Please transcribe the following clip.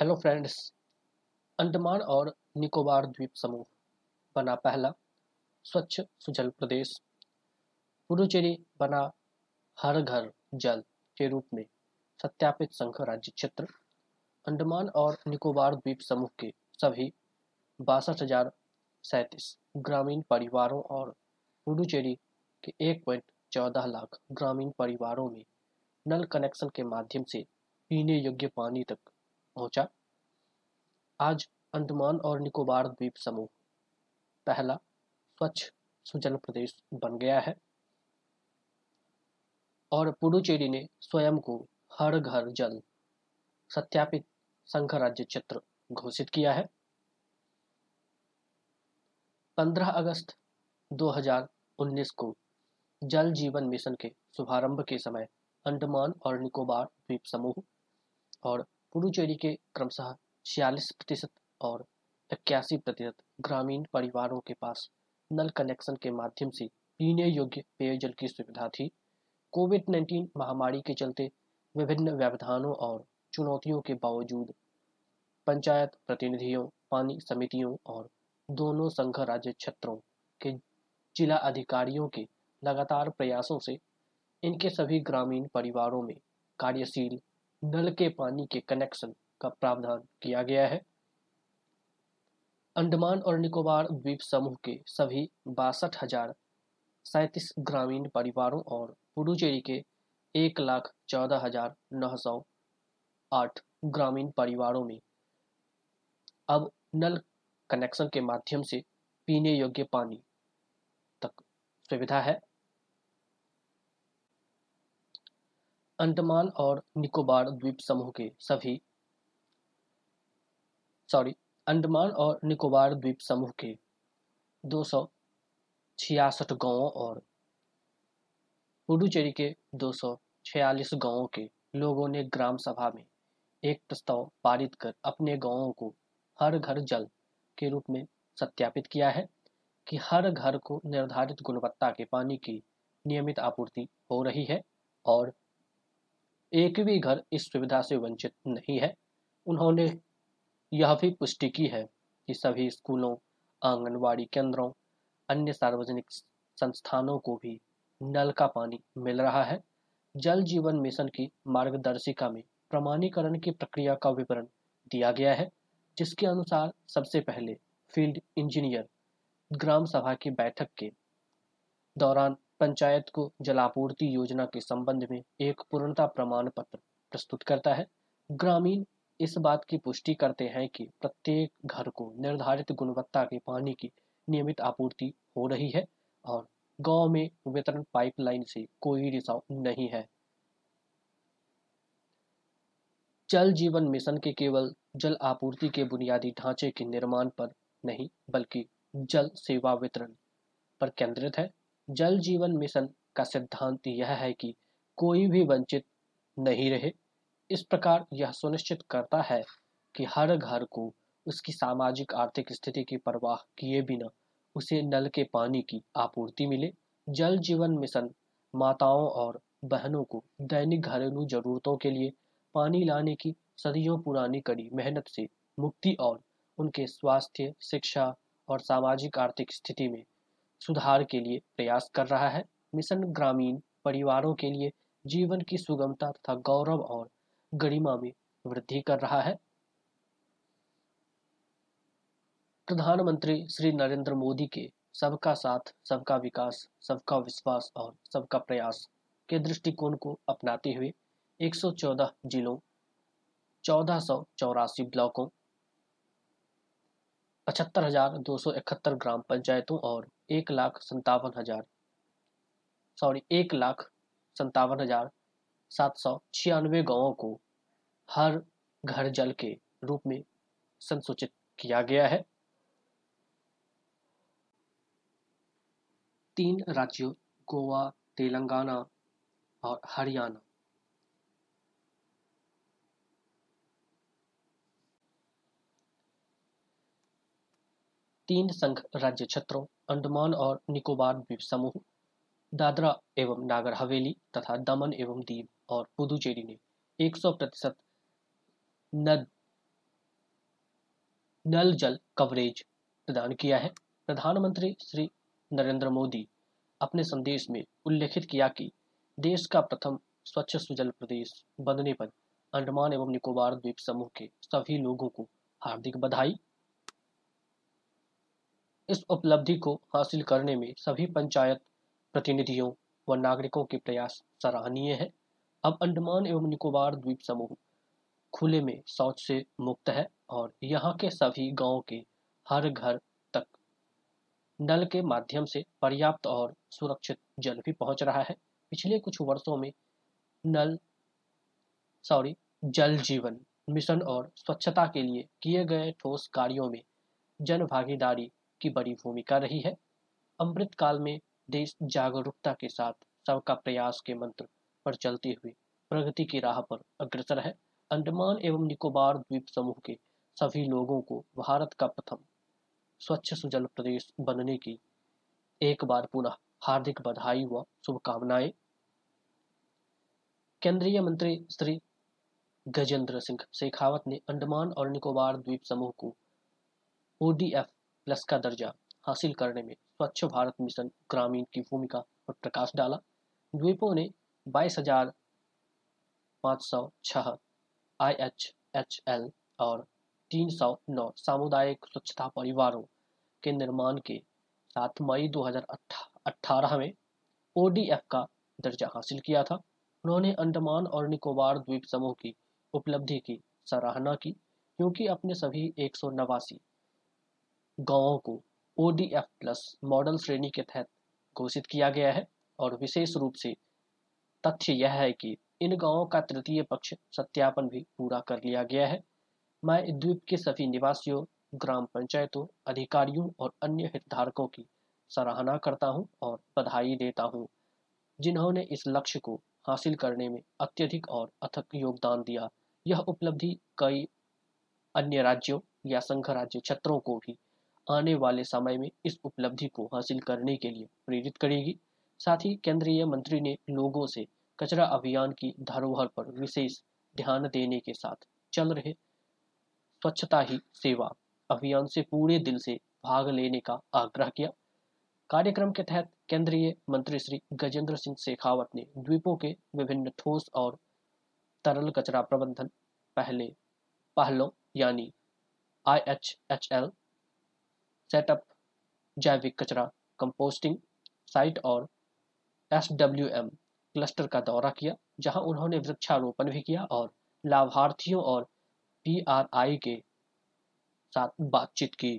Hello friends, Andaman और निकोबार द्वीप समूह बना पहला स्वच्छ सुजल प्रदेश। पुडुचेरी बना हर घर जल के रूप में सत्यापित संघ राज्य क्षेत्र। अंडमान और निकोबार द्वीप समूह के सभी 62,037 ग्रामीण परिवारों और पुडुचेरी के 1.14 लाख ग्रामीण परिवारों में नल कनेक्शन के माध्यम से पीने योग्य पानी तक पहुंचा। आज अंडमान और निकोबार द्वीप समूह पहला स्वच्छ सुजल प्रदेश बन गया है और पुडुचेरी ने स्वयं को हर घर जल सत्यापित संघ राज्य क्षेत्र घोषित किया है। 15 अगस्त 2019 को जल जीवन मिशन के शुभारंभ के समय अंडमान और निकोबार द्वीप समूह और पुडुचेरी के क्रमशः 46% और 81% ग्रामीण परिवारों के पास नल कनेक्शन के माध्यम से पीने योग्य पेयजल की सुविधा थी। कोविड-19 महामारी के चलते विभिन्न व्यवधानों और चुनौतियों के बावजूद पंचायत प्रतिनिधियों, पानी समितियों और दोनों संघ राज्य क्षेत्रों के जिला अधिकारियों के लगातार प्रयासों से इनके सभी ग्रामीण परिवारों में कार्यशील नल के पानी के कनेक्शन का प्रावधान किया गया है। अंडमान और निकोबार द्वीप समूह के सभी 62,037 ग्रामीण परिवारों और पुडुचेरी के 1,14,908 ग्रामीण परिवारों में अब नल कनेक्शन के माध्यम से पीने योग्य पानी तक सुविधा है। अंडमान और निकोबार द्वीप समूह के सभी अंडमान और निकोबार द्वीप समूह के 266 गांवों और पुडुचेरी के 246 गांवों के लोगों ने ग्राम सभा में एक प्रस्ताव पारित कर अपने गांवों को हर घर जल के रूप में सत्यापित किया है कि हर घर को निर्धारित गुणवत्ता के पानी की नियमित आपूर्ति हो रही है और एक भी घर इस सुविधा से वंचित नहीं है। उन्होंने यह भी पुष्टि की है कि सभी स्कूलों, आंगनवाड़ी केंद्रों, अन्य सार्वजनिक संस्थानों को भी नल का पानी मिल रहा है। जल जीवन मिशन की मार्गदर्शिका में प्रमाणीकरण की प्रक्रिया का विवरण दिया गया है, जिसके अनुसार सबसे पहले फील्ड इंजीनियर ग्राम सभा की बैठक के दौरान पंचायत को जलापूर्ति योजना के संबंध में एक पूर्णता प्रमाण पत्र प्रस्तुत करता है। ग्रामीण इस बात की पुष्टि करते हैं कि प्रत्येक घर को निर्धारित गुणवत्ता के पानी की नियमित आपूर्ति हो रही है और गांव में वितरण पाइपलाइन से कोई रिसाव नहीं है। जल जीवन मिशन के केवल जल आपूर्ति के बुनियादी ढांचे के निर्माण पर नहीं बल्कि जल सेवा वितरण पर केंद्रित है। जल जीवन मिशन का सिद्धांत यह है कि कोई भी वंचित नहीं रहे। इस प्रकार यह सुनिश्चित करता है कि हर घर को उसकी सामाजिक आर्थिक स्थिति की परवाह किए बिना उसे नल के पानी की आपूर्ति मिले। जल जीवन मिशन माताओं और बहनों को दैनिक घरेलू जरूरतों के लिए पानी लाने की सदियों पुरानी कड़ी मेहनत से मुक्ति और उनके स्वास्थ्य, शिक्षा और सामाजिक आर्थिक स्थिति में सुधार के लिए प्रयास कर रहा है। मिशन ग्रामीण परिवारों के लिए जीवन की सुगमता तथा गौरव और गरिमा में वृद्धि कर रहा है। प्रधानमंत्री श्री नरेंद्र मोदी के सबका साथ, सबका विकास, सबका विश्वास और सबका प्रयास के दृष्टिकोण को अपनाते हुए 114 जिलों, 1484 ब्लॉकों, 75,271 ग्राम पंचायतों और 1,57,796 गांवों को हर घर जल के रूप में संसूचित किया गया है। 3 राज्यों गोवा, तेलंगाना और हरियाणा तीन संघ राज्य क्षेत्रों अंडमान और निकोबार द्वीप समूह, दादरा एवं नागर हवेली तथा दमन एवं दीव और पुदुचेरी ने 100% नल जल कवरेज प्रदान किया है। प्रधानमंत्री श्री नरेंद्र मोदी अपने संदेश में उल्लेखित किया कि देश का प्रथम स्वच्छ सुजल प्रदेश बनने पर अंडमान एवं निकोबार द्वीप समूह के सभी लोगों को हार्दिक बधाई। इस उपलब्धि को हासिल करने में सभी पंचायत प्रतिनिधियों व नागरिकों के प्रयास सराहनीय है। अब अंडमान एवं निकोबार द्वीप समूह खुले में शौच से मुक्त है और यहाँ के सभी गांव के हर घर तक नल के माध्यम से पर्याप्त और सुरक्षित जल भी पहुंच रहा है। पिछले कुछ वर्षों में जल जीवन मिशन और स्वच्छता के लिए किए गए ठोस कार्यों में जन भागीदारी की बड़ी भूमिका रही है। अमृत काल में देश जागरूकता के साथ सबका प्रयास के मंत्र पर चलते हुए प्रगति की राह पर अग्रसर है। अंडमान एवं निकोबार द्वीप समूह के सभी लोगों को भारत का प्रथम स्वच्छ सुजल प्रदेश बनने की एक बार पुनः हार्दिक बधाई व शुभकामनाएं। केंद्रीय मंत्री श्री गजेंद्र सिंह शेखावत ने अंडमान और निकोबार द्वीप समूह को ODF+ का दर्जा हासिल करने में स्वच्छ भारत मिशन ग्रामीण की भूमिका पर प्रकाश डाला। द्वीपों ने 22,506 IHHL और 309 सामुदायिक स्वच्छता परिवारों के निर्माण के 7 मई 2018 में ODF का दर्जा हासिल किया था। उन्होंने अंडमान और निकोबार द्वीप समूह की उपलब्धि की सराहना की क्योंकि अपने सभी 189 गांवों को ODF+ मॉडल श्रेणी के तहत घोषित किया गया है और विशेष रूप से तथ्य यह है कि इन गांवों का तृतीय पक्ष सत्यापन भी पूरा कर लिया गया है। मैं द्वीप के सभी निवासियों, ग्राम पंचायतों, अधिकारियों और अन्य हितधारकों की सराहना करता हूं और बधाई देता हूं, जिन्होंने इस लक्ष्य को हासिल करने में अत्यधिक और अथक योगदान दिया। यह उपलब्धि कई अन्य राज्यों या संघ राज्य क्षेत्रों को भी आने वाले समय में इस उपलब्धि को हासिल करने के लिए प्रेरित करेगी। साथ ही केंद्रीय मंत्री ने लोगों से कचरा अभियान की धरोहर पर विशेष ध्यान देने के साथ चल रहे स्वच्छता ही सेवा अभियान से पूरे दिल से भाग लेने का आग्रह किया। कार्यक्रम के तहत केंद्रीय मंत्री श्री गजेंद्र सिंह शेखावत ने द्वीपों के विभिन्न ठोस और तरल कचरा प्रबंधन पहलों यानी IHHL सेटअप, जैविक कचरा कंपोस्टिंग साइट और SWM क्लस्टर का दौरा किया, जहां उन्होंने वृक्षारोपण भी किया और लाभार्थियों और PRI के साथ बातचीत की।